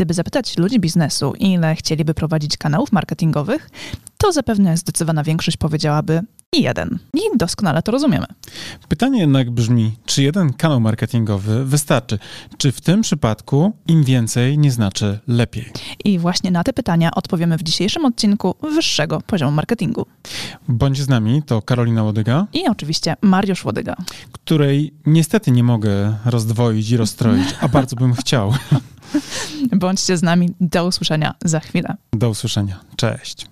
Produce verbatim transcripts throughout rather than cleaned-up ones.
Gdyby zapytać ludzi biznesu, ile chcieliby prowadzić kanałów marketingowych, to zapewne zdecydowana większość powiedziałaby i jeden. I doskonale to rozumiemy. Pytanie jednak brzmi, czy jeden kanał marketingowy wystarczy? Czy w tym przypadku im więcej nie znaczy lepiej? I właśnie na te pytania odpowiemy w dzisiejszym odcinku Wyższego Poziomu Marketingu. Bądź z nami, to Karolina Łodyga. I oczywiście Mariusz Łodyga. Której niestety nie mogę rozdwoić i rozstroić, a bardzo bym chciał. Bądźcie z nami. Do usłyszenia za chwilę. Do usłyszenia. Cześć.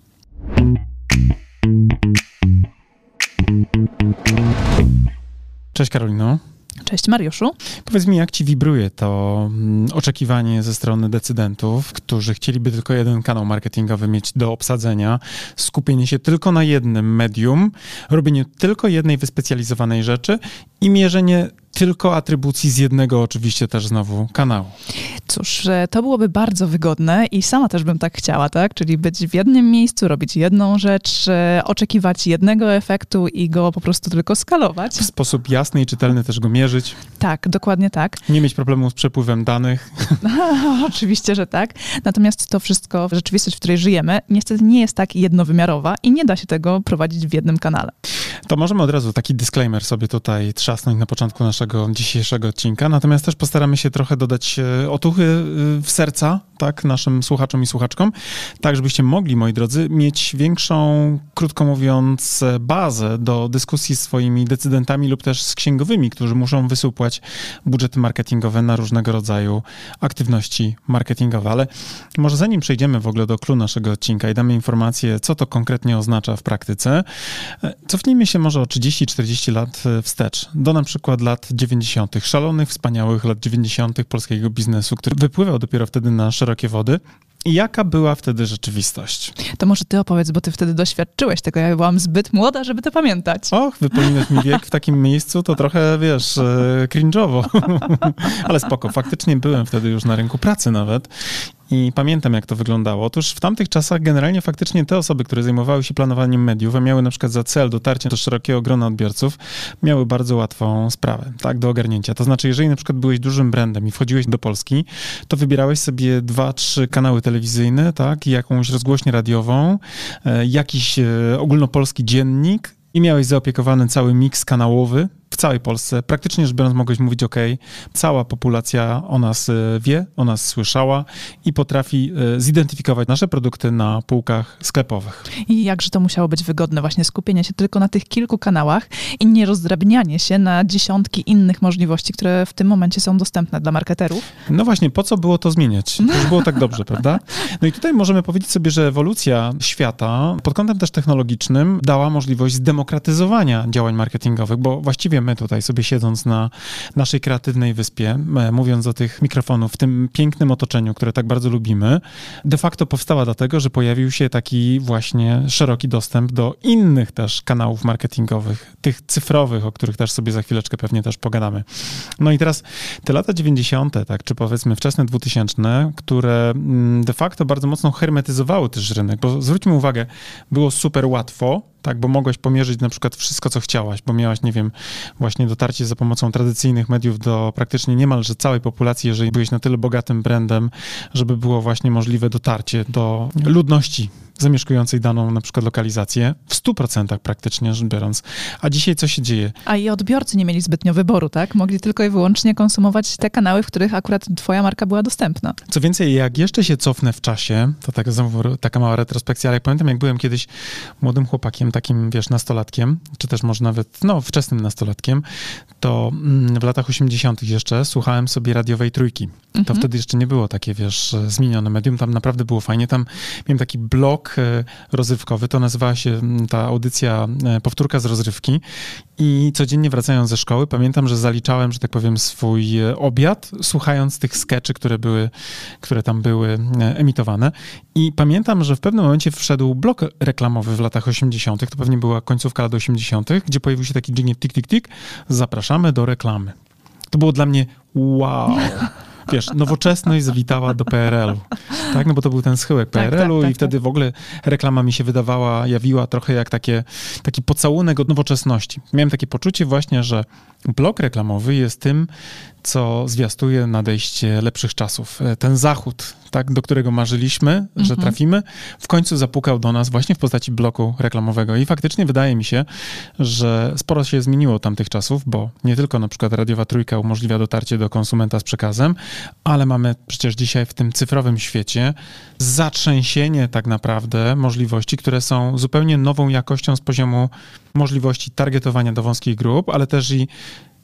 Cześć Karolino. Cześć Mariuszu. Powiedz mi, jak ci wibruje to oczekiwanie ze strony decydentów, którzy chcieliby tylko jeden kanał marketingowy mieć do obsadzenia, skupienie się tylko na jednym medium, robienie tylko jednej wyspecjalizowanej rzeczy i mierzenie tylko atrybucji z jednego oczywiście też znowu kanału. Cóż, to byłoby bardzo wygodne i sama też bym tak chciała, tak? Czyli być w jednym miejscu, robić jedną rzecz, oczekiwać jednego efektu i go po prostu tylko skalować. W sposób jasny i czytelny też go mierzyć. Tak, dokładnie tak. Nie mieć problemu z przepływem danych. Oczywiście, że tak. Natomiast to wszystko, rzeczywistość, w której żyjemy, niestety nie jest tak jednowymiarowa i nie da się tego prowadzić w jednym kanale. To możemy od razu taki disclaimer sobie tutaj trzasnąć na początku naszego dzisiejszego odcinka, natomiast też postaramy się trochę dodać otuchy w serca, tak, naszym słuchaczom i słuchaczkom, tak żebyście mogli, moi drodzy, mieć większą, krótko mówiąc, bazę do dyskusji z swoimi decydentami lub też z księgowymi, którzy muszą wysupłać budżety marketingowe na różnego rodzaju aktywności marketingowe. Ale może zanim przejdziemy w ogóle do clou naszego odcinka i damy informację, co to konkretnie oznacza w praktyce, cofnijmy się może o trzydzieści czterdzieści lat wstecz, do na przykład lat dziewięćdziesiątych, szalonych, wspaniałych lat dziewięćdziesiątych polskiego biznesu, który wypływał dopiero wtedy na szerokie wody. I jaka była wtedy rzeczywistość? To może ty opowiedz, bo ty wtedy doświadczyłeś tego. Ja byłam zbyt młoda, żeby to pamiętać. Och, wypominasz mi wiek w takim miejscu, to trochę, wiesz, cringe'owo. Ale spoko, faktycznie byłem wtedy już na rynku pracy nawet. I pamiętam, jak to wyglądało. Otóż w tamtych czasach generalnie faktycznie te osoby, które zajmowały się planowaniem mediów, a miały na przykład za cel dotarcie do szerokiego grona odbiorców, miały bardzo łatwą sprawę, tak, do ogarnięcia. To znaczy, jeżeli na przykład byłeś dużym brandem i wchodziłeś do Polski, to wybierałeś sobie dwa, trzy kanały telewizyjne, tak, jakąś rozgłośnię radiową, jakiś ogólnopolski dziennik i miałeś zaopiekowany cały miks kanałowy. W całej Polsce, praktycznie rzecz biorąc, mogłeś mówić, ok, cała populacja o nas wie, o nas słyszała i potrafi zidentyfikować nasze produkty na półkach sklepowych. I jakże to musiało być wygodne, właśnie skupienie się tylko na tych kilku kanałach i nie rozdrabnianie się na dziesiątki innych możliwości, które w tym momencie są dostępne dla marketerów. No właśnie, po co było to zmieniać? To już było tak dobrze, prawda? No i tutaj możemy powiedzieć sobie, że ewolucja świata pod kątem też technologicznym dała możliwość zdemokratyzowania działań marketingowych, bo właściwie my tutaj sobie siedząc na naszej kreatywnej wyspie, mówiąc o tych mikrofonów w tym pięknym otoczeniu, które tak bardzo lubimy, de facto powstała dlatego, że pojawił się taki właśnie szeroki dostęp do innych też kanałów marketingowych, tych cyfrowych, o których też sobie za chwileczkę pewnie też pogadamy. No i teraz te lata dziewięćdziesiąte, tak, czy powiedzmy wczesne dwutysięczne, które de facto bardzo mocno hermetyzowały też rynek, bo zwróćmy uwagę, było super łatwo, tak, bo mogłeś pomierzyć na przykład wszystko, co chciałaś, bo miałaś, nie wiem, właśnie dotarcie za pomocą tradycyjnych mediów do praktycznie niemalże całej populacji, jeżeli byłeś na tyle bogatym brandem, żeby było właśnie możliwe dotarcie do ludności zamieszkującej daną na przykład lokalizację w stu procentach praktycznie rzecz biorąc. A dzisiaj co się dzieje? A i odbiorcy nie mieli zbytnio wyboru, tak? Mogli tylko i wyłącznie konsumować te kanały, w których akurat twoja marka była dostępna. Co więcej, jak jeszcze się cofnę w czasie, to tak, znowu taka mała retrospekcja, ale jak pamiętam, jak byłem kiedyś młodym chłopakiem, takim, wiesz, nastolatkiem, czy też może nawet, no, wczesnym nastolatkiem, to w latach osiemdziesiątych jeszcze słuchałem sobie radiowej trójki. To mhm. wtedy jeszcze nie było takie, wiesz, zmienione medium, tam naprawdę było fajnie, tam miałem taki blok rozrywkowy, to nazywała się ta audycja Powtórka z rozrywki i codziennie wracając ze szkoły pamiętam, że zaliczałem, że tak powiem, swój obiad, słuchając tych skeczy, które były, które tam były emitowane i pamiętam, że w pewnym momencie wszedł blok reklamowy w latach osiemdziesiątych, to pewnie była końcówka lat osiemdziesiątych, gdzie pojawił się taki dźwięk tik, tik, tik, zapraszamy do reklamy. To było dla mnie wow! Wiesz, nowoczesność zawitała do P R L-u, tak? No bo to był ten schyłek P R L-u tak, tak, i tak, wtedy tak. W ogóle reklama mi się wydawała, jawiła trochę jak takie, taki pocałunek od nowoczesności. Miałem takie poczucie właśnie, że blok reklamowy jest tym, co zwiastuje nadejście lepszych czasów. Ten zachód, tak, do którego marzyliśmy, mm-hmm. że trafimy, w końcu zapukał do nas właśnie w postaci bloku reklamowego. I faktycznie wydaje mi się, że sporo się zmieniło od tamtych czasów, bo nie tylko na przykład radiowa trójka umożliwia dotarcie do konsumenta z przekazem, ale mamy przecież dzisiaj w tym cyfrowym świecie zatrzęsienie tak naprawdę możliwości, które są zupełnie nową jakością z poziomu możliwości targetowania do wąskich grup, ale też i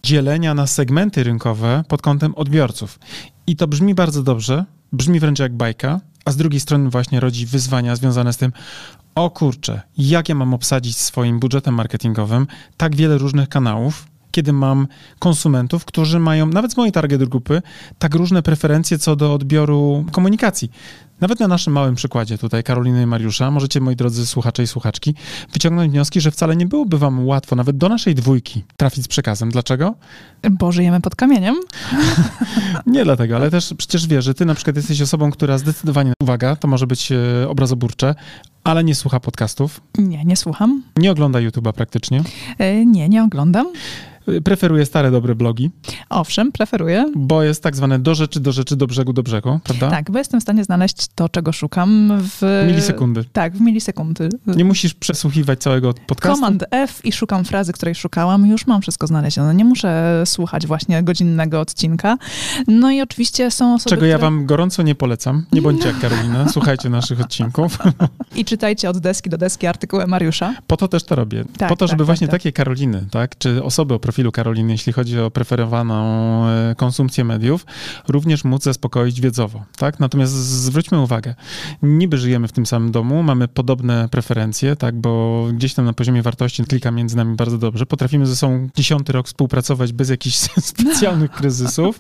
dzielenia na segmenty rynkowe pod kątem odbiorców. I to brzmi bardzo dobrze, brzmi wręcz jak bajka, a z drugiej strony właśnie rodzi wyzwania związane z tym, o kurczę, jak ja mam obsadzić swoim budżetem marketingowym tak wiele różnych kanałów, kiedy mam konsumentów, którzy mają, nawet z mojej target grupy, tak różne preferencje co do odbioru komunikacji. Nawet na naszym małym przykładzie tutaj Karoliny i Mariusza możecie, moi drodzy słuchacze i słuchaczki, wyciągnąć wnioski, że wcale nie byłoby wam łatwo nawet do naszej dwójki trafić z przekazem. Dlaczego? Bo żyjemy pod kamieniem. Nie dlatego, ale też przecież wiesz, że ty na przykład jesteś osobą, która zdecydowanie, uwaga, to może być obrazoburcze, ale nie słucha podcastów. Nie, nie słucham. Nie ogląda YouTube'a praktycznie. Yy, nie, nie oglądam. Preferuje stare, dobre blogi. Owszem, preferuję. Bo jest tak zwane do rzeczy, do rzeczy, do brzegu, do brzegu, prawda? Tak, bo jestem w stanie znaleźć to, czego szukam w... milisekundy. Tak, w milisekundy. Nie musisz przesłuchiwać całego podcastu. Command F i szukam frazy, której szukałam i już mam wszystko znalezione. Nie muszę słuchać właśnie godzinnego odcinka. No i oczywiście są osoby, czego które... ja wam gorąco nie polecam. Nie bądźcie jak Karolina. Słuchajcie naszych odcinków. I czytajcie od deski do deski artykuły Mariusza. Po to też to robię. Tak, po to, żeby tak, właśnie tak, takie tak. Karoliny, tak, czy osoby o profilu Karoliny, jeśli chodzi o preferowaną konsumpcję mediów, również móc zaspokoić wiedzowo, tak? Natomiast zwróćmy uwagę, niby żyjemy w tym samym domu, mamy podobne preferencje, tak? Bo gdzieś tam na poziomie wartości klika między nami bardzo dobrze, potrafimy ze sobą dziesiąty rok współpracować bez jakichś specjalnych kryzysów,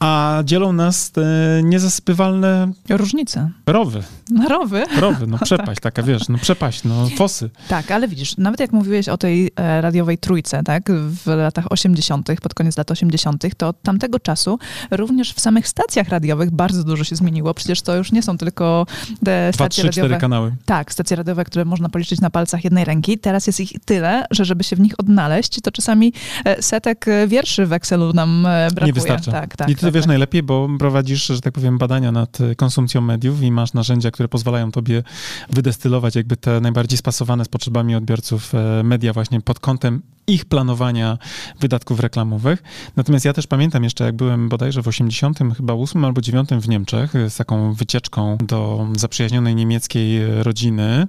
a dzielą nas te niezasypywalne... różnice. Rowy. Rowy. Rowy, no przepaść tak. taka, wiesz, no przepaść, no fosy. Tak, ale widzisz, nawet jak mówiłeś o tej e, radiowej trójce, tak, w latach osiemdziesiątych, pod koniec lat osiemdziesiątych, to od tamtego czasu również w samych stacjach radiowych bardzo dużo się zmieniło. Przecież to już nie są tylko te Dwa, stacje trzy, radiowe... cztery kanały. Tak, stacje radiowe, które można policzyć na palcach jednej ręki. Teraz jest ich tyle, że żeby się w nich odnaleźć, to czasami setek wierszy w Excelu nam brakuje. Nie wystarcza. Tak, tak. I wiesz najlepiej, bo prowadzisz, że tak powiem, badania nad konsumpcją mediów i masz narzędzia, które pozwalają tobie wydestylować jakby te najbardziej spasowane z potrzebami odbiorców media właśnie pod kątem ich planowania wydatków reklamowych. Natomiast ja też pamiętam jeszcze, jak byłem bodajże w osiemdziesiątym, chyba ósmym albo dziewiątym w Niemczech z taką wycieczką do zaprzyjaźnionej niemieckiej rodziny,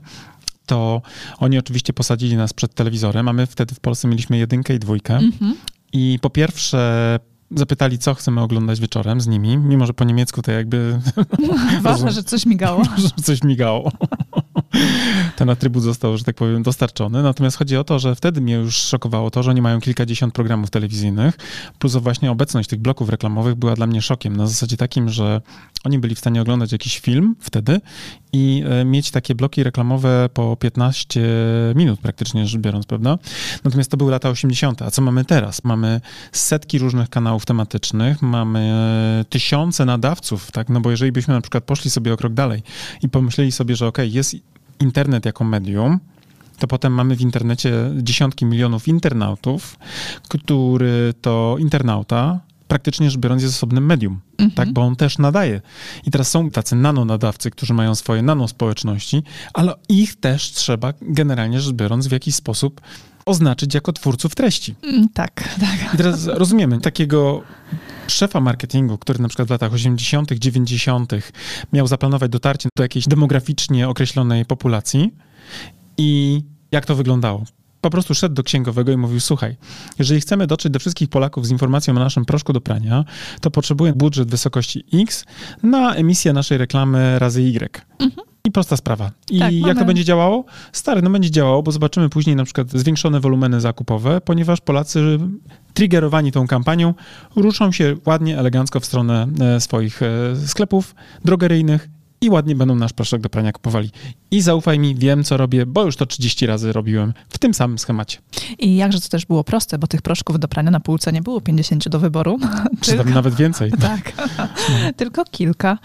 to oni oczywiście posadzili nas przed telewizorem, a my wtedy w Polsce mieliśmy jedynkę i dwójkę. Mhm. I po pierwsze... zapytali, co chcemy oglądać wieczorem z nimi, mimo że po niemiecku to jakby... Ważne, że coś migało. Że coś migało. Ten atrybut został, że tak powiem, dostarczony. Natomiast chodzi o to, że wtedy mnie już szokowało to, że oni mają kilkadziesiąt programów telewizyjnych, plus właśnie obecność tych bloków reklamowych była dla mnie szokiem. Na zasadzie takim, że oni byli w stanie oglądać jakiś film wtedy i mieć takie bloki reklamowe po piętnaście minut praktycznie rzecz biorąc, prawda? Natomiast to były lata osiemdziesiąte. A co mamy teraz? Mamy setki różnych kanałów tematycznych, mamy tysiące nadawców, tak? No bo jeżeli byśmy na przykład poszli sobie o krok dalej i pomyśleli sobie, że okej, okay, jest internet jako medium, to potem mamy w internecie dziesiątki milionów internautów, który to internauta praktycznie rzecz biorąc jest osobnym medium, mm-hmm. tak, bo on też nadaje. I teraz są tacy nanonadawcy, którzy mają swoje nanospołeczności, ale ich też trzeba generalnie rzecz biorąc w jakiś sposób oznaczyć jako twórców treści. Mm, tak, tak. I teraz rozumiemy takiego szefa marketingu, który na przykład w latach osiemdziesiątych, dziewięćdziesiątych miał zaplanować dotarcie do jakiejś demograficznie określonej populacji i jak to wyglądało? Po prostu szedł do księgowego i mówił, słuchaj, jeżeli chcemy dotrzeć do wszystkich Polaków z informacją o naszym proszku do prania, to potrzebuję budżet wysokości X na emisję naszej reklamy razy Y. Mhm. I prosta sprawa. I tak, jak mamy... to będzie działało? Stary, no będzie działało, bo zobaczymy później na przykład zwiększone wolumeny zakupowe, ponieważ Polacy triggerowani tą kampanią ruszą się ładnie, elegancko w stronę swoich sklepów drogeryjnych i ładnie będą nasz proszek do prania kupowali. I zaufaj mi, wiem co robię, bo już to trzydzieści razy robiłem w tym samym schemacie. I jakże to też było proste, bo tych proszków do prania na półce nie było pięćdziesięciu do wyboru. Czy tam nawet więcej. Tak, no. Tylko kilka.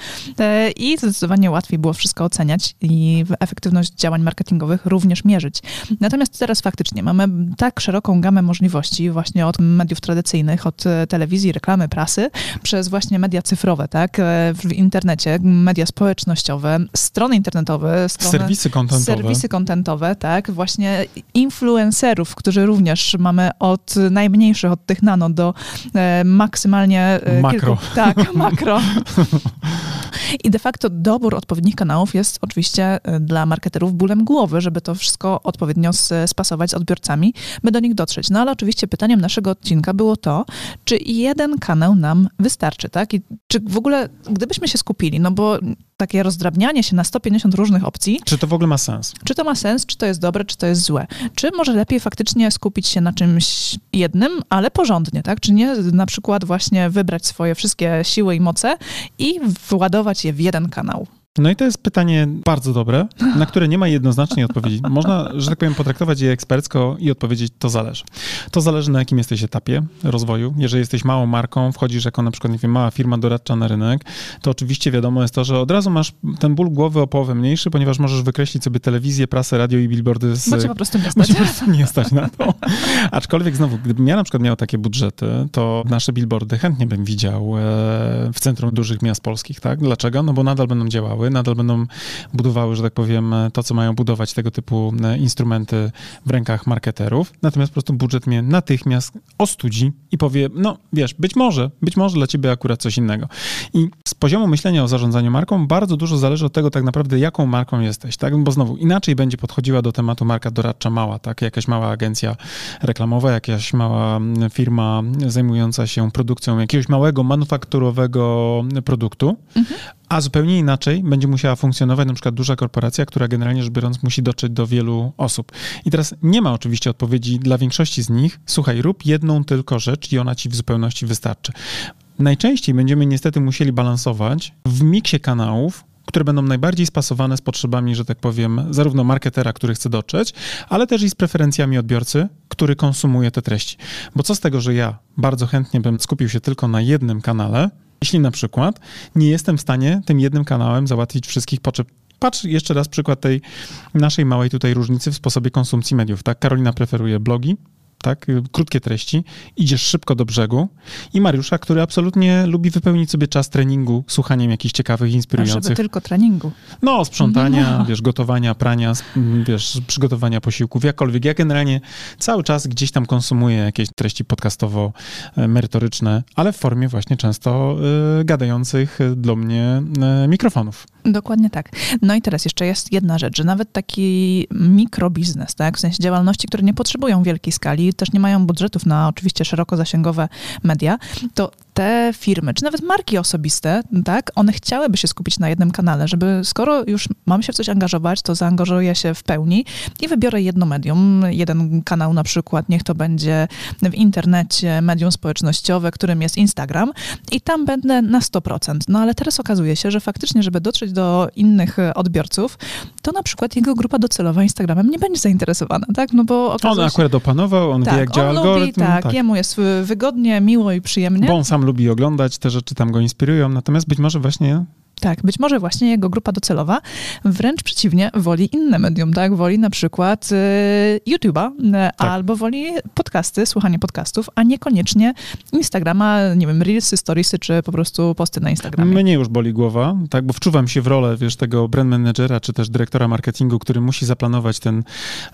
I zdecydowanie łatwiej było wszystko oceniać i efektywność działań marketingowych również mierzyć. Natomiast teraz faktycznie mamy tak szeroką gamę możliwości właśnie od mediów tradycyjnych, od telewizji, reklamy, prasy, przez właśnie media cyfrowe, tak, w internecie, media społecznościowe, strony internetowe, strony, serwisy kontentowe, serwisy kontentowe, tak, właśnie influencerów, którzy również mamy od najmniejszych, od tych nano do e, maksymalnie... E, makro. Kilku, tak, makro. I de facto dobór odpowiednich kanałów jest oczywiście dla marketerów bólem głowy, żeby to wszystko odpowiednio spasować z odbiorcami, by do nich dotrzeć. No ale oczywiście pytaniem naszego odcinka było to, czy jeden kanał nam wystarczy, tak? I czy w ogóle, gdybyśmy się skupili, no bo takie rozdrabnianie się na sto pięćdziesiąt różnych opcji. Czy to w ogóle ma sens? Czy to ma sens, czy to jest dobre, czy to jest złe? Czy może lepiej faktycznie skupić się na czymś jednym, ale porządnie, tak? Czy nie na przykład właśnie wybrać swoje wszystkie siły i moce i wyładować je w jeden kanał? No i to jest pytanie bardzo dobre, na które nie ma jednoznacznej odpowiedzi. Można, że tak powiem, potraktować je ekspercko i odpowiedzieć, to zależy. To zależy, na jakim jesteś etapie rozwoju. Jeżeli jesteś małą marką, wchodzisz jako na przykład, nie wiem, mała firma doradcza na rynek, to oczywiście wiadomo jest to, że od razu masz ten ból głowy o połowę mniejszy, ponieważ możesz wykreślić sobie telewizję, prasę, radio i billboardy. Z... Bo cię po prostu nie stać. Bo cię po prostu nie stać na to. Aczkolwiek znowu, gdybym ja na przykład miał takie budżety, to nasze billboardy chętnie bym widział w centrum dużych miast polskich, tak? Dlaczego? No bo nadal będą działały. Nadal będą budowały, że tak powiem, to, co mają budować, tego typu instrumenty w rękach marketerów. Natomiast po prostu budżet mnie natychmiast ostudzi i powie, no wiesz, być może, być może dla ciebie akurat coś innego. I z poziomu myślenia o zarządzaniu marką bardzo dużo zależy od tego tak naprawdę, jaką marką jesteś, tak? Bo znowu, inaczej będzie podchodziła do tematu marka doradcza mała, tak? Jakaś mała agencja reklamowa, jakaś mała firma zajmująca się produkcją jakiegoś małego, manufakturowego produktu, mhm. A zupełnie inaczej będzie musiała funkcjonować na przykład duża korporacja, która generalnie rzecz biorąc musi dotrzeć do wielu osób. I teraz nie ma oczywiście odpowiedzi dla większości z nich. Słuchaj, rób jedną tylko rzecz i ona ci w zupełności wystarczy. Najczęściej będziemy niestety musieli balansować w miksie kanałów, które będą najbardziej spasowane z potrzebami, że tak powiem, zarówno marketera, który chce dotrzeć, ale też i z preferencjami odbiorcy, który konsumuje te treści. Bo co z tego, że ja bardzo chętnie bym skupił się tylko na jednym kanale, jeśli na przykład nie jestem w stanie tym jednym kanałem załatwić wszystkich potrzeb. Patrz jeszcze raz przykład tej naszej małej tutaj różnicy w sposobie konsumpcji mediów. Tak? Karolina preferuje blogi, tak? Krótkie treści, idziesz szybko do brzegu i Mariusza, który absolutnie lubi wypełnić sobie czas treningu słuchaniem jakichś ciekawych, inspirujących. Żeby tylko treningu. No, sprzątania, no. Wiesz, gotowania, prania, wiesz, przygotowania posiłków, jakkolwiek. Ja generalnie cały czas gdzieś tam konsumuję jakieś treści podcastowo-merytoryczne, ale w formie właśnie często y, gadających do mnie y, mikrofonów. Dokładnie tak. No i teraz jeszcze jest jedna rzecz, że nawet taki mikrobiznes, tak, w sensie działalności, które nie potrzebują wielkiej skali, też nie mają budżetów na oczywiście szeroko zasięgowe media, to te firmy, czy nawet marki osobiste, tak, one chciałyby się skupić na jednym kanale, żeby skoro już mam się w coś angażować, to zaangażuję się w pełni i wybiorę jedno medium, jeden kanał na przykład, niech to będzie w internecie medium społecznościowe, którym jest Instagram i tam będę na sto procent. No ale teraz okazuje się, że faktycznie, żeby dotrzeć do innych odbiorców, to na przykład jego grupa docelowa Instagramem nie będzie zainteresowana, tak, no bo okazuje się... On akurat opanował, on tak, wie jak działa algorytm. Tak, tak, jemu jest wygodnie, miło i przyjemnie. Bo on sam lubi oglądać, te rzeczy tam go inspirują, natomiast być może właśnie... Tak, być może właśnie jego grupa docelowa wręcz przeciwnie woli inne medium, tak? Woli na przykład y, YouTube'a y, tak. Albo woli podcasty, słuchanie podcastów, a niekoniecznie Instagrama, nie wiem, Reelsy, Storiesy czy po prostu posty na Instagramie. Mnie już boli głowa, tak? Bo wczuwam się w rolę, wiesz, tego brand managera czy też dyrektora marketingu, który musi zaplanować ten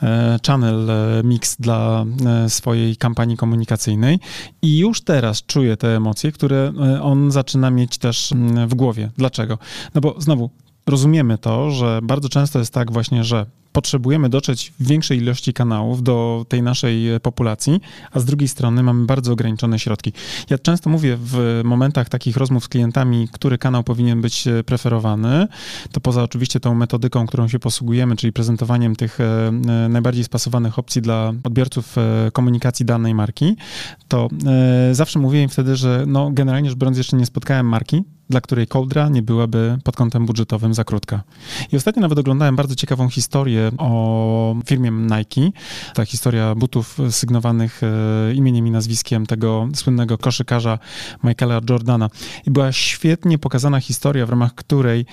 e, channel e, mix dla e, swojej kampanii komunikacyjnej i już teraz czuję te emocje, które e, on zaczyna mieć też m, w głowie. Dlaczego? No bo znowu, rozumiemy to, że bardzo często jest tak właśnie, że potrzebujemy dotrzeć w większej ilości kanałów do tej naszej populacji, a z drugiej strony mamy bardzo ograniczone środki. Ja często mówię w momentach takich rozmów z klientami, który kanał powinien być preferowany, to poza oczywiście tą metodyką, którą się posługujemy, czyli prezentowaniem tych najbardziej spasowanych opcji dla odbiorców komunikacji danej marki, to zawsze mówię im wtedy, że no generalnie rzecz biorąc jeszcze nie spotkałem marki, dla której kołdra nie byłaby pod kątem budżetowym za krótka. I ostatnio nawet oglądałem bardzo ciekawą historię o firmie Nike. Ta historia butów sygnowanych imieniem i nazwiskiem tego słynnego koszykarza Michaela Jordana. I była świetnie pokazana historia, w ramach której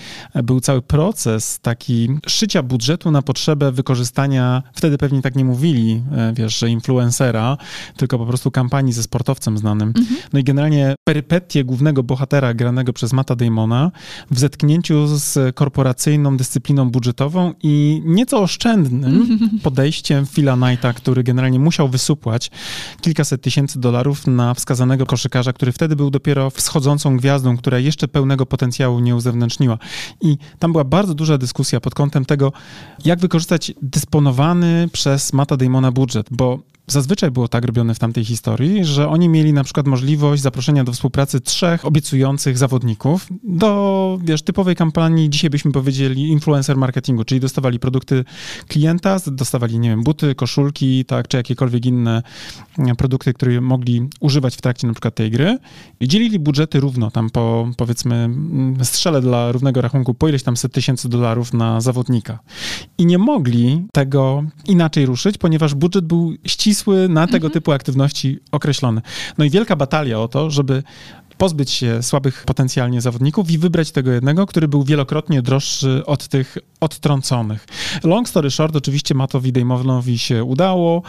był cały proces taki szycia budżetu na potrzebę wykorzystania, wtedy pewnie tak nie mówili, wiesz, że influencera, tylko po prostu kampanii ze sportowcem znanym. Mhm. No i generalnie perypetie głównego bohatera granego przez Matta Damona w zetknięciu z korporacyjną dyscypliną budżetową i nieco oszczędnym podejściem Phila Knighta, który generalnie musiał wysupłać kilkaset tysięcy dolarów na wskazanego koszykarza, który wtedy był dopiero wschodzącą gwiazdą, która jeszcze pełnego potencjału nie uzewnętrzniła. I tam była bardzo duża dyskusja pod kątem tego, jak wykorzystać dysponowany przez Matta Damona budżet, bo zazwyczaj było tak robione w tamtej historii, że oni mieli na przykład możliwość zaproszenia do współpracy trzech obiecujących zawodników do, wiesz, typowej kampanii, dzisiaj byśmy powiedzieli influencer marketingu, czyli dostawali produkty klienta, dostawali, nie wiem, buty, koszulki, tak, czy jakiekolwiek inne produkty, które mogli używać w trakcie na przykład tej gry i dzielili budżety równo, tam po, powiedzmy, strzelę dla równego rachunku po ileś tam set tysięcy dolarów na zawodnika. I nie mogli tego inaczej ruszyć, ponieważ budżet był ścisły na tego mhm. typu aktywności określone. No i wielka batalia o to, żeby pozbyć się słabych potencjalnie zawodników i wybrać tego jednego, który był wielokrotnie droższy od tych odtrąconych. Long story short, oczywiście Mattowi Damonowi się udało,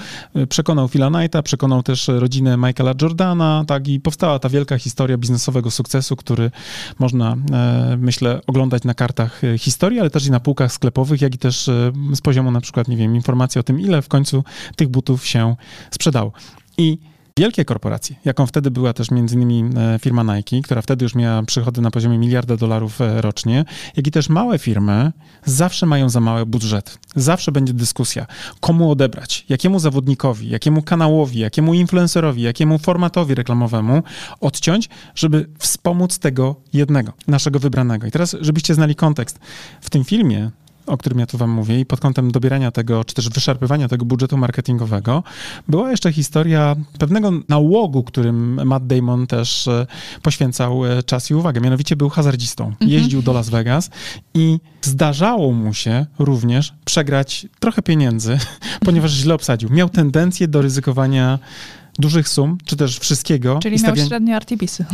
przekonał Phila Knighta, przekonał też rodzinę Michaela Jordana, tak, i powstała ta wielka historia biznesowego sukcesu, który można, e, myślę, oglądać na kartach historii, ale też i na półkach sklepowych, jak i też e, z poziomu na przykład, nie wiem, informacji o tym, ile w końcu tych butów się sprzedało. I wielkie korporacje, jaką wtedy była też między innymi firma Nike, która wtedy już miała przychody na poziomie miliarda dolarów rocznie, jak i też małe firmy zawsze mają za mały budżet. Zawsze będzie dyskusja, komu odebrać, jakiemu zawodnikowi, jakiemu kanałowi, jakiemu influencerowi, jakiemu formatowi reklamowemu odciąć, żeby wspomóc tego jednego, naszego wybranego. I teraz, żebyście znali kontekst. W tym filmie, o którym ja tu wam mówię, i pod kątem dobierania tego, czy też wyszarpywania tego budżetu marketingowego, była jeszcze historia pewnego nałogu, którym Matt Damon też poświęcał czas i uwagę. Mianowicie był hazardzistą. Jeździł mm-hmm. do Las Vegas i zdarzało mu się również przegrać trochę pieniędzy, ponieważ źle obsadził. Miał tendencję do ryzykowania dużych sum, czy też wszystkiego. Czyli miał stawiań... średnie artibisy.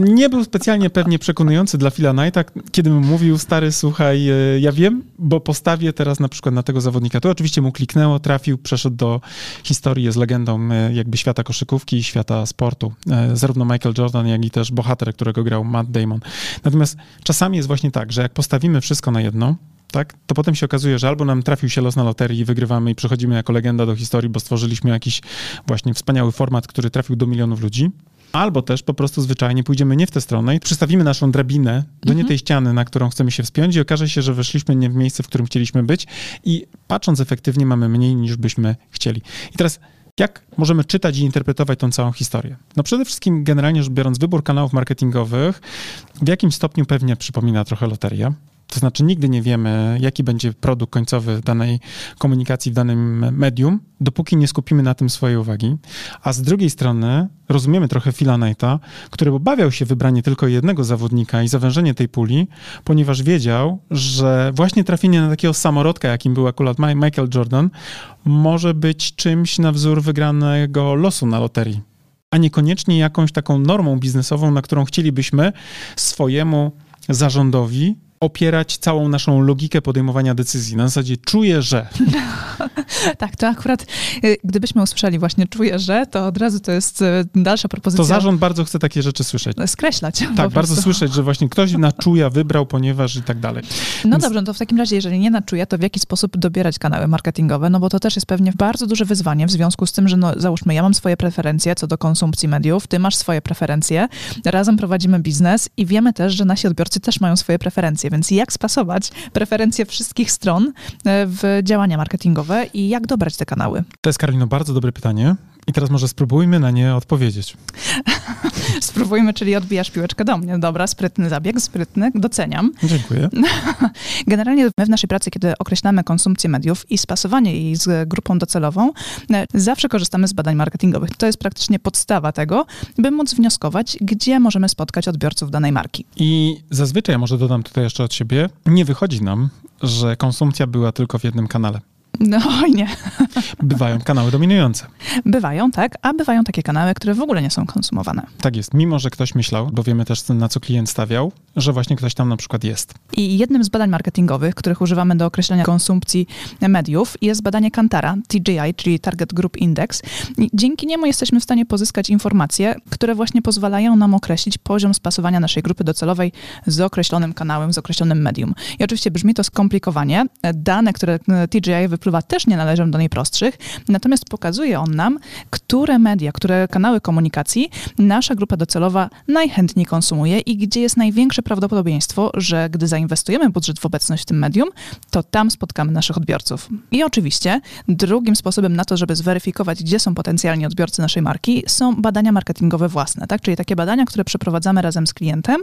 Nie był specjalnie pewnie przekonujący dla Phila Knighta, kiedy mu mówił, stary, słuchaj, ja wiem, bo postawię teraz na przykład na tego zawodnika. To oczywiście mu kliknęło, trafił, przeszedł do historii, jest legendą jakby świata koszykówki i świata sportu. Zarówno Michael Jordan, jak i też bohater, którego grał Matt Damon. Natomiast czasami jest właśnie tak, że jak postawimy wszystko na jedno, tak, to potem się okazuje, że albo nam trafił się los na loterii i wygrywamy i przechodzimy jako legenda do historii, bo stworzyliśmy jakiś właśnie wspaniały format, który trafił do milionów ludzi, albo też po prostu zwyczajnie pójdziemy nie w tę stronę i przystawimy naszą drabinę do nie tej ściany, na którą chcemy się wspiąć i okaże się, że weszliśmy nie w miejsce, w którym chcieliśmy być i patrząc efektywnie mamy mniej niż byśmy chcieli. I teraz jak możemy czytać i interpretować tą całą historię? No przede wszystkim generalnie rzecz biorąc wybór kanałów marketingowych w jakim stopniu pewnie przypomina trochę loterię. To znaczy nigdy nie wiemy, jaki będzie produkt końcowy danej komunikacji w danym medium, dopóki nie skupimy na tym swojej uwagi. A z drugiej strony rozumiemy trochę Phila Knighta, który obawiał się wybranie tylko jednego zawodnika i zawężenie tej puli, ponieważ wiedział, że właśnie trafienie na takiego samorodka, jakim był akurat Michael Jordan, może być czymś na wzór wygranego losu na loterii, a niekoniecznie jakąś taką normą biznesową, na którą chcielibyśmy swojemu zarządowi opierać całą naszą logikę podejmowania decyzji. Na zasadzie czuję, że... Tak, to akurat gdybyśmy usłyszeli właśnie czuję, że, to od razu to jest dalsza propozycja. To zarząd bardzo chce takie rzeczy słyszeć. Skreślać. Tak, bardzo słyszeć, że właśnie ktoś na czuja wybrał, ponieważ i tak dalej. No Więc... dobrze, no to w takim razie, jeżeli nie na czuja, to w jaki sposób dobierać kanały marketingowe? No bo to też jest pewnie bardzo duże wyzwanie w związku z tym, że no, załóżmy, ja mam swoje preferencje co do konsumpcji mediów, ty masz swoje preferencje, razem prowadzimy biznes i wiemy też, że nasi odbiorcy też mają swoje preferencje. Więc jak spasować preferencje wszystkich stron w działania marketingowe i jak dobrać te kanały? To jest, Karolino, bardzo dobre pytanie I teraz może spróbujmy na nie odpowiedzieć. Spróbujmy, czyli odbijasz piłeczkę do mnie. Dobra, sprytny zabieg, sprytny, doceniam. Dziękuję. Generalnie my w naszej pracy, kiedy określamy konsumpcję mediów i spasowanie jej z grupą docelową, zawsze korzystamy z badań marketingowych. To jest praktycznie podstawa tego, by móc wnioskować, gdzie możemy spotkać odbiorców danej marki. I zazwyczaj, ja może dodam tutaj jeszcze od siebie, nie wychodzi nam, że konsumpcja była tylko w jednym kanale. No oj nie. Bywają kanały dominujące. Bywają, tak, a bywają takie kanały, które w ogóle nie są konsumowane. Tak jest, mimo że ktoś myślał, bo wiemy też, na co klient stawiał, że właśnie ktoś tam na przykład jest. I jednym z badań marketingowych, których używamy do określenia konsumpcji mediów, jest badanie Kantara, T G I, czyli Target Group Index. I dzięki niemu jesteśmy w stanie pozyskać informacje, które właśnie pozwalają nam określić poziom spasowania naszej grupy docelowej z określonym kanałem, z określonym medium. I oczywiście brzmi to skomplikowanie. Dane, które T G I wypluwa, też nie należą do najprostszych, natomiast pokazuje on nam, które media, które kanały komunikacji nasza grupa docelowa najchętniej konsumuje i gdzie jest największe prawdopodobieństwo, że gdy zainwestujemy budżet w obecność w tym medium, to tam spotkamy naszych odbiorców. I oczywiście drugim sposobem na to, żeby zweryfikować, gdzie są potencjalni odbiorcy naszej marki, są badania marketingowe własne, tak? Czyli takie badania, które przeprowadzamy razem z klientem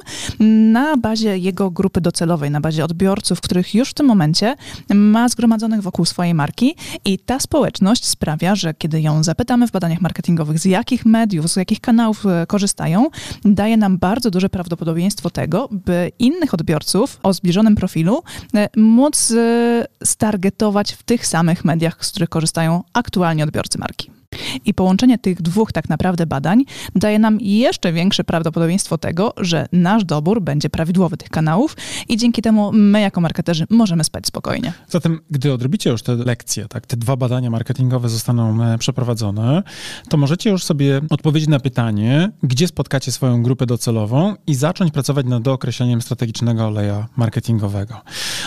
na bazie jego grupy docelowej, na bazie odbiorców, których już w tym momencie ma zgromadzonych wokół swojej marki i ta społeczność sprawia, że kiedy ją zapytamy w badaniach marketingowych, z jakich mediów, z jakich kanałów korzystają, daje nam bardzo duże prawdopodobieństwo tego, by innych odbiorców o zbliżonym profilu móc stargetować w tych samych mediach, z których korzystają aktualnie odbiorcy marki. I połączenie tych dwóch tak naprawdę badań daje nam jeszcze większe prawdopodobieństwo tego, że nasz dobór będzie prawidłowy tych kanałów i dzięki temu my jako marketerzy możemy spać spokojnie. Zatem, gdy odrobicie już te lekcje, tak, te dwa badania marketingowe zostaną przeprowadzone, to możecie już sobie odpowiedzieć na pytanie, gdzie spotkacie swoją grupę docelową i zacząć pracować nad dookreśleniem strategicznego oleja marketingowego.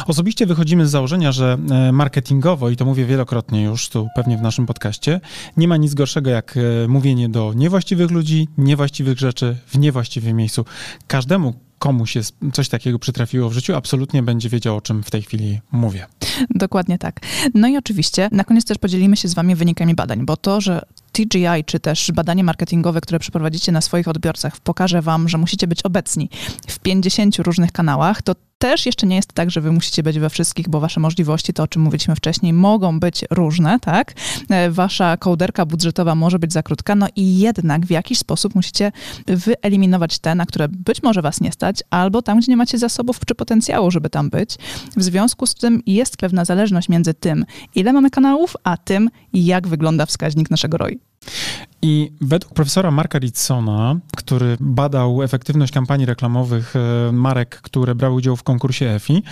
Osobiście wychodzimy z założenia, że marketingowo, i to mówię wielokrotnie już tu pewnie w naszym podcaście, nie ma nic gorszego jak mówienie do niewłaściwych ludzi, niewłaściwych rzeczy w niewłaściwym miejscu. Każdemu, komu się coś takiego przytrafiło w życiu, absolutnie będzie wiedział, o czym w tej chwili mówię. Dokładnie tak. No i oczywiście na koniec też podzielimy się z wami wynikami badań, bo to, że T G I, czy też badanie marketingowe, które przeprowadzicie na swoich odbiorcach, pokaże wam, że musicie być obecni w pięćdziesięciu różnych kanałach, to też jeszcze nie jest tak, że wy musicie być we wszystkich, bo wasze możliwości, to o czym mówiliśmy wcześniej, mogą być różne, tak? Wasza kołderka budżetowa może być za krótka, no i jednak w jakiś sposób musicie wyeliminować te, na które być może was nie stać, albo tam, gdzie nie macie zasobów czy potencjału, żeby tam być. W związku z tym jest pewna zależność między tym, ile mamy kanałów, a tym, jak wygląda wskaźnik naszego R O I. I według profesora Marka Ritsona, który badał efektywność kampanii reklamowych marek, które brały udział w konkursie E F I,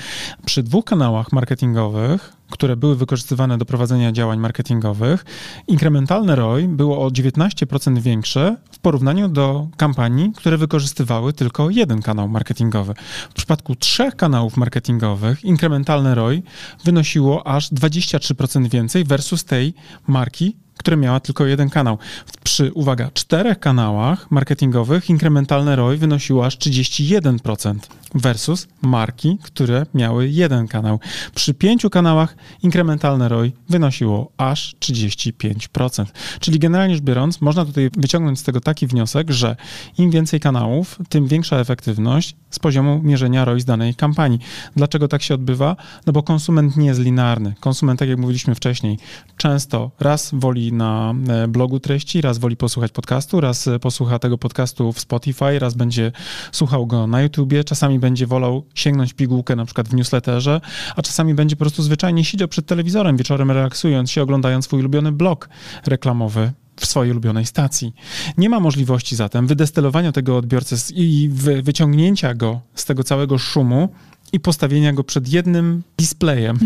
przy dwóch kanałach marketingowych, które były wykorzystywane do prowadzenia działań marketingowych, inkrementalne R O I było o dziewiętnaście procent większe w porównaniu do kampanii, które wykorzystywały tylko jeden kanał marketingowy. W przypadku trzech kanałów marketingowych inkrementalne R O I wynosiło aż dwadzieścia trzy procent więcej versus tej marki, która miała tylko jeden kanał. Przy, uwaga, czterech kanałach marketingowych inkrementalne R O I wynosiło aż trzydzieści jeden procent versus marki, które miały jeden kanał. Przy pięciu kanałach inkrementalne R O I wynosiło aż trzydzieści pięć procent. Czyli generalnie rzecz biorąc, można tutaj wyciągnąć z tego taki wniosek, że im więcej kanałów, tym większa efektywność z poziomu mierzenia R O I z danej kampanii. Dlaczego tak się odbywa? No bo konsument nie jest linearny. Konsument, tak jak mówiliśmy wcześniej, często raz woli na blogu treści, raz woli posłuchać podcastu, raz posłucha tego podcastu w Spotify, raz będzie słuchał go na YouTubie, czasami będzie wolał sięgnąć pigułkę na przykład w newsletterze, a czasami będzie po prostu zwyczajnie siedział przed telewizorem wieczorem, relaksując się, oglądając swój ulubiony blog reklamowy w swojej ulubionej stacji. Nie ma możliwości zatem wydestylowania tego odbiorcy i wyciągnięcia go z tego całego szumu i postawienia go przed jednym displejem,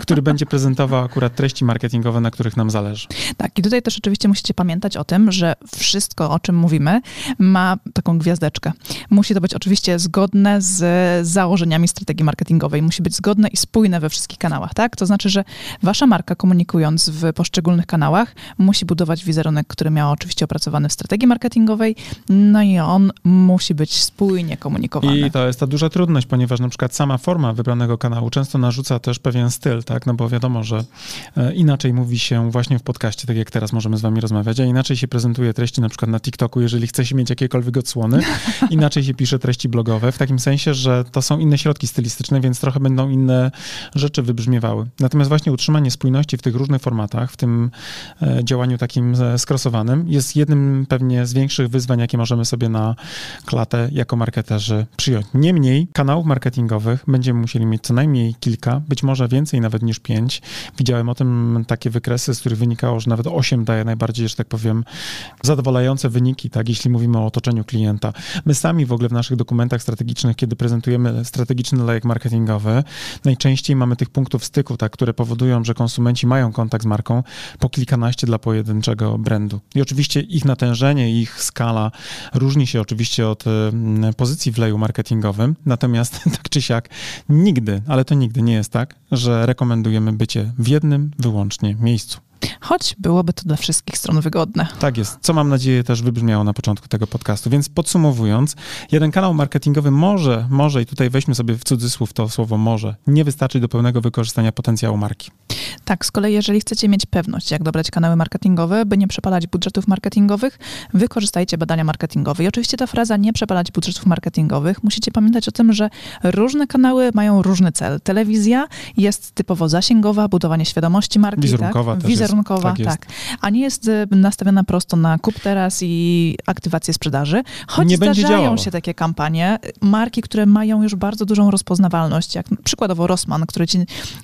który będzie prezentował akurat treści marketingowe, na których nam zależy. Tak, i tutaj też oczywiście musicie pamiętać o tym, że wszystko, o czym mówimy, ma taką gwiazdeczkę. Musi to być oczywiście zgodne z założeniami strategii marketingowej. Musi być zgodne i spójne we wszystkich kanałach, tak? To znaczy, że wasza marka, komunikując w poszczególnych kanałach, musi budować wizerunek, który miała oczywiście opracowany w strategii marketingowej, no i on musi być spójnie komunikowany. I to jest ta duża trudność, ponieważ na przykład nawet sama forma wybranego kanału często narzuca też pewien styl, tak? No bo wiadomo, że inaczej mówi się właśnie w podcaście, tak jak teraz możemy z wami rozmawiać, a inaczej się prezentuje treści na przykład na TikToku, jeżeli chce się mieć jakiekolwiek odsłony, inaczej się pisze treści blogowe, w takim sensie, że to są inne środki stylistyczne, więc trochę będą inne rzeczy wybrzmiewały. Natomiast właśnie utrzymanie spójności w tych różnych formatach, w tym działaniu takim skrosowanym, jest jednym pewnie z większych wyzwań, jakie możemy sobie na klatę jako marketerzy przyjąć. Niemniej kanałów marketingowych będziemy musieli mieć co najmniej kilka, być może więcej nawet niż pięć. Widziałem o tym takie wykresy, z których wynikało, że nawet osiem daje najbardziej, że tak powiem, zadowalające wyniki, tak, jeśli mówimy o otoczeniu klienta. My sami w ogóle w naszych dokumentach strategicznych, kiedy prezentujemy strategiczny lejek marketingowy, najczęściej mamy tych punktów styku, tak, które powodują, że konsumenci mają kontakt z marką, po kilkanaście dla pojedynczego brandu. I oczywiście ich natężenie, ich skala różni się oczywiście od pozycji w leju marketingowym, natomiast tak czy siak nigdy, ale to nigdy nie jest tak, że rekomendujemy bycie w jednym wyłącznie miejscu. Choć byłoby to dla wszystkich stron wygodne. Tak jest, co mam nadzieję też wybrzmiało na początku tego podcastu. Więc podsumowując, jeden kanał marketingowy może, może i tutaj weźmy sobie w cudzysłów to słowo może, nie wystarczy do pełnego wykorzystania potencjału marki. Tak, z kolei jeżeli chcecie mieć pewność, jak dobrać kanały marketingowe, by nie przepalać budżetów marketingowych, wykorzystajcie badania marketingowe. I oczywiście ta fraza nie przepalać budżetów marketingowych, musicie pamiętać o tym, że różne kanały mają różny cel. Telewizja jest typowo zasięgowa, budowanie świadomości marki. Wizerunkowa tak? też Wizer- Tak, tak, a nie jest nastawiona prosto na kup teraz i aktywację sprzedaży, choć nie zdarzają działało. się takie kampanie, marki, które mają już bardzo dużą rozpoznawalność, jak przykładowo Rossmann, który ci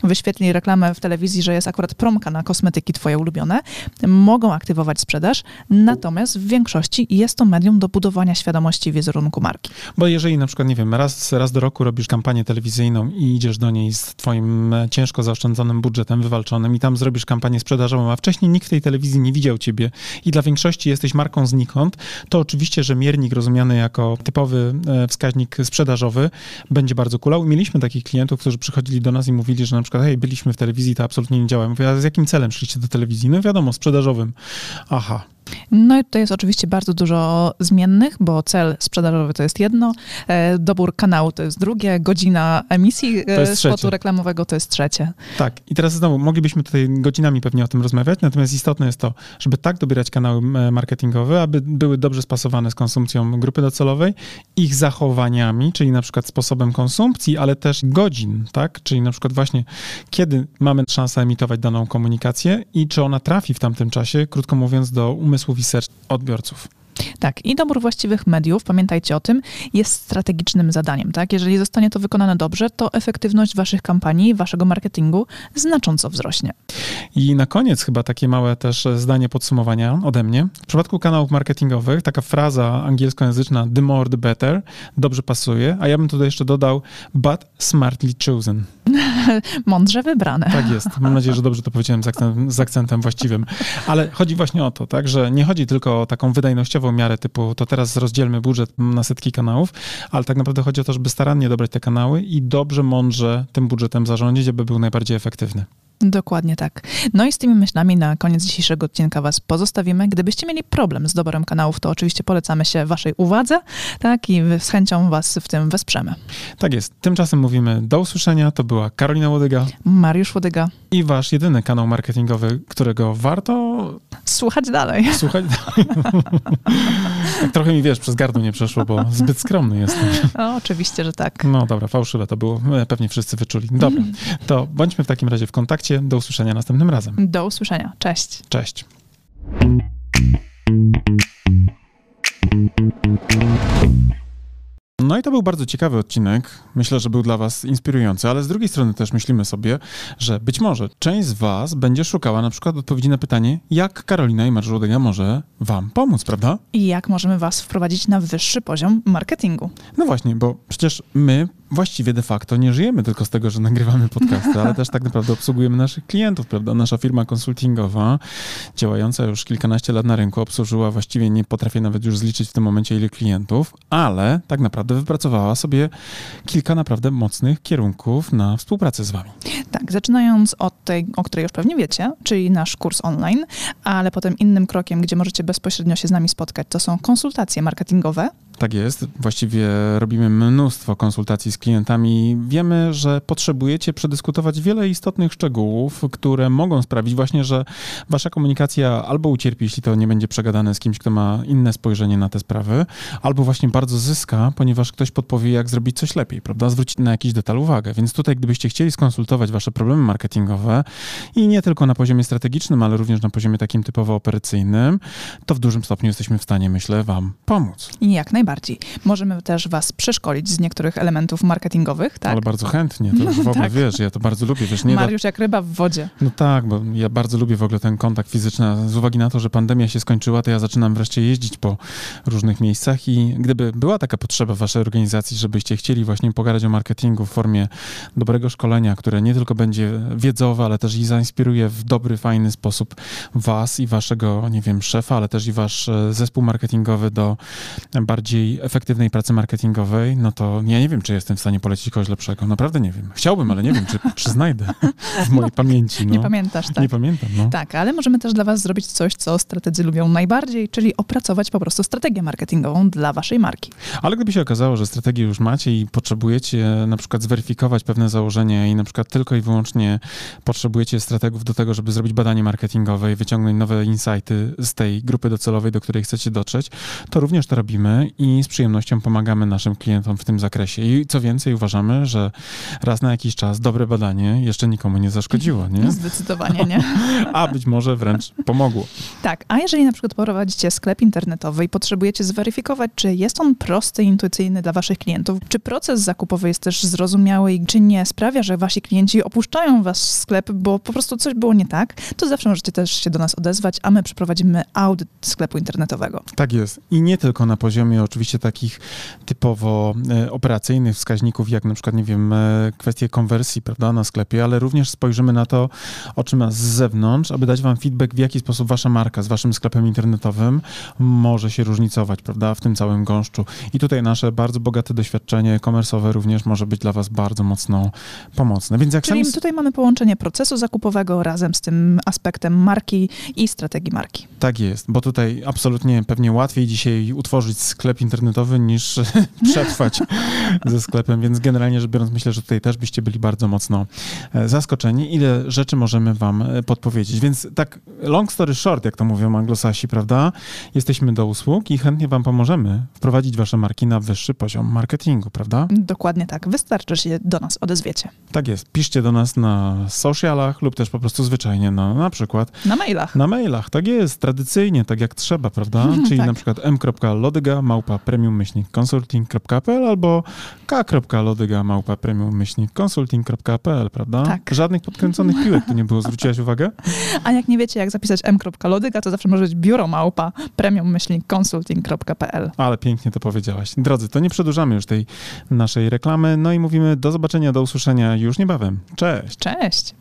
wyświetli reklamę w telewizji, że jest akurat promka na kosmetyki twoje ulubione, mogą aktywować sprzedaż, natomiast w większości jest to medium do budowania świadomości wizerunku marki. Bo jeżeli na przykład, nie wiem, raz, raz do roku robisz kampanię telewizyjną i idziesz do niej z twoim ciężko zaoszczędzonym budżetem wywalczonym i tam zrobisz kampanię sprzedażową, a wcześniej nikt w tej telewizji nie widział ciebie i dla większości jesteś marką znikąd, to oczywiście, że miernik rozumiany jako typowy wskaźnik sprzedażowy będzie bardzo kulał. Mieliśmy takich klientów, którzy przychodzili do nas i mówili, że na przykład hej, byliśmy w telewizji, to absolutnie nie działa. Mówię, a z jakim celem szliście do telewizji? No wiadomo, sprzedażowym. Aha. No i tutaj jest oczywiście bardzo dużo zmiennych, bo cel sprzedażowy to jest jedno, e, dobór kanału to jest drugie, godzina emisji e, spotu reklamowego to jest trzecie. Tak. I teraz znowu, moglibyśmy tutaj godzinami pewnie o tym rozmawiać, natomiast istotne jest to, żeby tak dobierać kanały marketingowe, aby były dobrze spasowane z konsumpcją grupy docelowej, ich zachowaniami, czyli na przykład sposobem konsumpcji, ale też godzin, tak? Czyli na przykład właśnie kiedy mamy szansę emitować daną komunikację i czy ona trafi w tamtym czasie, krótko mówiąc, do umysłu słów i serc odbiorców. Tak, i dobór właściwych mediów, pamiętajcie o tym, jest strategicznym zadaniem, tak? Jeżeli zostanie to wykonane dobrze, to efektywność waszych kampanii, waszego marketingu znacząco wzrośnie. I na koniec chyba takie małe też zdanie podsumowania ode mnie. W przypadku kanałów marketingowych taka fraza angielskojęzyczna the more the better dobrze pasuje, a ja bym tutaj jeszcze dodał but smartly chosen. Mądrze wybrane. Tak jest. Mam nadzieję, że dobrze to powiedziałem z akcentem, z akcentem właściwym. Ale chodzi właśnie o to, tak, że nie chodzi tylko o taką wydajnościową miarę typu, to teraz rozdzielmy budżet na setki kanałów, ale tak naprawdę chodzi o to, żeby starannie dobrać te kanały i dobrze, mądrze tym budżetem zarządzić, aby był najbardziej efektywny. Dokładnie tak. No i z tymi myślami na koniec dzisiejszego odcinka was pozostawimy. Gdybyście mieli problem z doborem kanałów, to oczywiście polecamy się waszej uwadze, tak, i z chęcią was w tym wesprzemy. Tak jest. Tymczasem mówimy do usłyszenia. To była Karolina Łodyga, Mariusz Łodyga i wasz jedyny kanał marketingowy, którego warto słuchać dalej. Słuchać dalej. Tak trochę mi, wiesz, przez gardło nie przeszło, bo zbyt skromny jestem. No, oczywiście, że tak. No dobra, fałszywe to było. Pewnie wszyscy wyczuli. Dobra, to bądźmy w takim razie w kontakcie. Do usłyszenia następnym razem. Do usłyszenia. Cześć. Cześć. No i to był bardzo ciekawy odcinek. Myślę, że był dla was inspirujący, ale z drugiej strony też myślimy sobie, że być może część z was będzie szukała na przykład odpowiedzi na pytanie, jak Karolina i Mariusz Łodyga może wam pomóc, prawda? I jak możemy was wprowadzić na wyższy poziom marketingu. No właśnie, bo przecież my właściwie de facto nie żyjemy tylko z tego, że nagrywamy podcasty, ale też tak naprawdę obsługujemy naszych klientów, prawda? Nasza firma konsultingowa, działająca już kilkanaście lat na rynku, obsłużyła właściwie, nie potrafię nawet już zliczyć w tym momencie, ile klientów, ale tak naprawdę wypracowała sobie kilka naprawdę mocnych kierunków na współpracę z wami. Tak, zaczynając od tej, o której już pewnie wiecie, czyli nasz kurs online, ale potem innym krokiem, gdzie możecie bezpośrednio się z nami spotkać, to są konsultacje marketingowe, Tak jest. Właściwie robimy mnóstwo konsultacji z klientami. Wiemy, że potrzebujecie przedyskutować wiele istotnych szczegółów, które mogą sprawić właśnie, że wasza komunikacja albo ucierpi, jeśli to nie będzie przegadane z kimś, kto ma inne spojrzenie na te sprawy, albo właśnie bardzo zyska, ponieważ ktoś podpowie, jak zrobić coś lepiej, prawda? Zwrócić na jakiś detal uwagę. Więc tutaj, gdybyście chcieli skonsultować wasze problemy marketingowe i nie tylko na poziomie strategicznym, ale również na poziomie takim typowo operacyjnym, to w dużym stopniu jesteśmy w stanie, myślę, wam pomóc. I jak najbardziej. Możemy też was przeszkolić z niektórych elementów marketingowych, tak? Ale bardzo chętnie. To no, w ogóle, tak. Wiesz, ja to bardzo lubię. Wiesz, nie Mariusz da... jak ryba w wodzie. No tak, bo ja bardzo lubię w ogóle ten kontakt fizyczny. Z uwagi na to, że pandemia się skończyła, to ja zaczynam wreszcie jeździć po różnych miejscach i gdyby była taka potrzeba w waszej organizacji, żebyście chcieli właśnie pogadać o marketingu w formie dobrego szkolenia, które nie tylko będzie wiedzowe, ale też i zainspiruje w dobry, fajny sposób was i waszego, nie wiem, szefa, ale też i wasz zespół marketingowy do bardziej efektywnej pracy marketingowej, no to ja nie wiem, czy jestem w stanie polecić kogoś lepszego. Naprawdę nie wiem. Chciałbym, ale nie wiem, czy, czy znajdę w mojej no, pamięci. No. Nie pamiętasz, tak. Nie pamiętam, no. Tak, ale możemy też dla was zrobić coś, co strategzy lubią najbardziej, czyli opracować po prostu strategię marketingową dla waszej marki. Ale gdyby się okazało, że strategię już macie i potrzebujecie na przykład zweryfikować pewne założenia i na przykład tylko i wyłącznie potrzebujecie strategów do tego, żeby zrobić badanie marketingowe i wyciągnąć nowe insighty z tej grupy docelowej, do której chcecie dotrzeć, to również to robimy i z przyjemnością pomagamy naszym klientom w tym zakresie. I co więcej, uważamy, że raz na jakiś czas dobre badanie jeszcze nikomu nie zaszkodziło, nie? Zdecydowanie nie. A być może wręcz pomogło. Tak, a jeżeli na przykład prowadzicie sklep internetowy i potrzebujecie zweryfikować, czy jest on prosty i intuicyjny dla waszych klientów, czy proces zakupowy jest też zrozumiały i czy nie sprawia, że wasi klienci opuszczają wasz sklep, bo po prostu coś było nie tak, to zawsze możecie też się do nas odezwać, a my przeprowadzimy audyt sklepu internetowego. Tak jest. I nie tylko na poziomie oczywiście takich typowo operacyjnych wskaźników, jak na przykład, nie wiem, kwestie konwersji, prawda, na sklepie, ale również spojrzymy na to oczyma z zewnątrz, aby dać wam feedback, w jaki sposób wasza marka z waszym sklepem internetowym może się różnicować, prawda, w tym całym gąszczu. I tutaj nasze bardzo bogate doświadczenie e-commerce'owe również może być dla was bardzo mocno pomocne. Więc jak Czyli sam... tutaj mamy połączenie procesu zakupowego razem z tym aspektem marki i strategii marki. Tak jest, bo tutaj absolutnie pewnie łatwiej dzisiaj utworzyć sklep internetowy niż przetrwać ze sklepem, więc generalnie rzecz biorąc myślę, że tutaj też byście byli bardzo mocno zaskoczeni, ile rzeczy możemy wam podpowiedzieć. Więc tak long story short, jak to mówią anglosasi, prawda? Jesteśmy do usług i chętnie wam pomożemy wprowadzić wasze marki na wyższy poziom marketingu, prawda? Dokładnie tak. Wystarczy, że się do nas odezwiecie. Tak jest. Piszcie do nas na socialach lub też po prostu zwyczajnie na, na przykład... Na mailach. Na mailach, tak jest. Tradycyjnie, tak jak trzeba, prawda? Hmm, Czyli tak. na przykład m.lodyga małpa premium myślnik consulting kropka p l albo k.lodyga małpa premium myślnik consulting kropka p l, prawda? Tak. Żadnych podkręconych piłek tu nie było. Zwróciłaś uwagę? A jak nie wiecie, jak zapisać m.lodyga, to zawsze może być biuro małpa premium myślnik consulting kropka p l. Ale pięknie to powiedziałaś. Drodzy, to nie przedłużamy już tej naszej reklamy. No i mówimy do zobaczenia, do usłyszenia już niebawem. Cześć! Cześć!